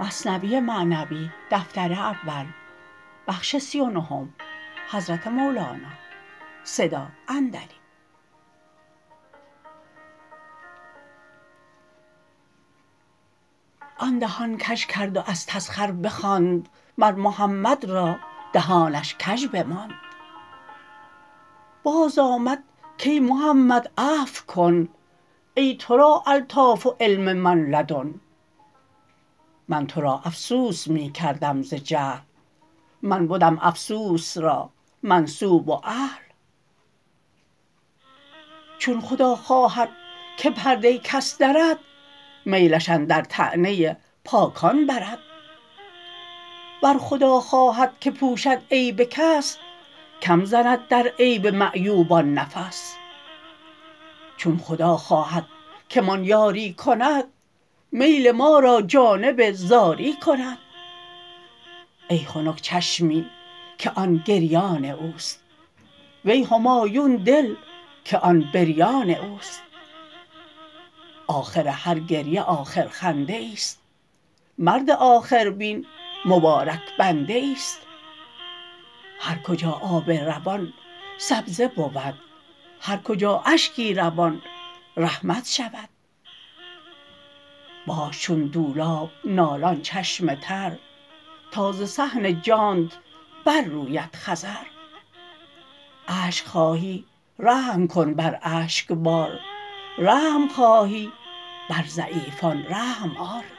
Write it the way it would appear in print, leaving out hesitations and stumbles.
مثنوی معنوی دفتر اول بخش 39 حضرت مولانا صدا عندلیب آن دهان کژ کرد و از تسخر بخواند مر محمد را دهانش کژ بماند باز آمد کای محمد عفو کن ای تو را الطاف و علم من لدن من تو را افسوس می کردم ز جهل من بدم افسوس را منسوب و اهل چون خدا خواهد که پرده کس درد میلش اندر طعنه پاکان برد ور خدا خواهد که پوشد عیب کس کم زند در عیب معیوبان نفس چون خدا خواهد که مان یاری کند میل ما را جانب زاری کند ای خنک چشمی که آن گریان اوست وی همایون دل که آن بریان اوست آخر هر گریه آخر خنده ایست مرد آخربین مبارک بنده ایست هر کجا آب روان سبزه بود هر کجا اشکی روان رحمت شود باش چون دولاب نالان چشم تر تا ز صحن جانت بر روید خضر اشک خواهی رحم کن بر اشکبار رحم خواهی بر ضعیفان رحم آر.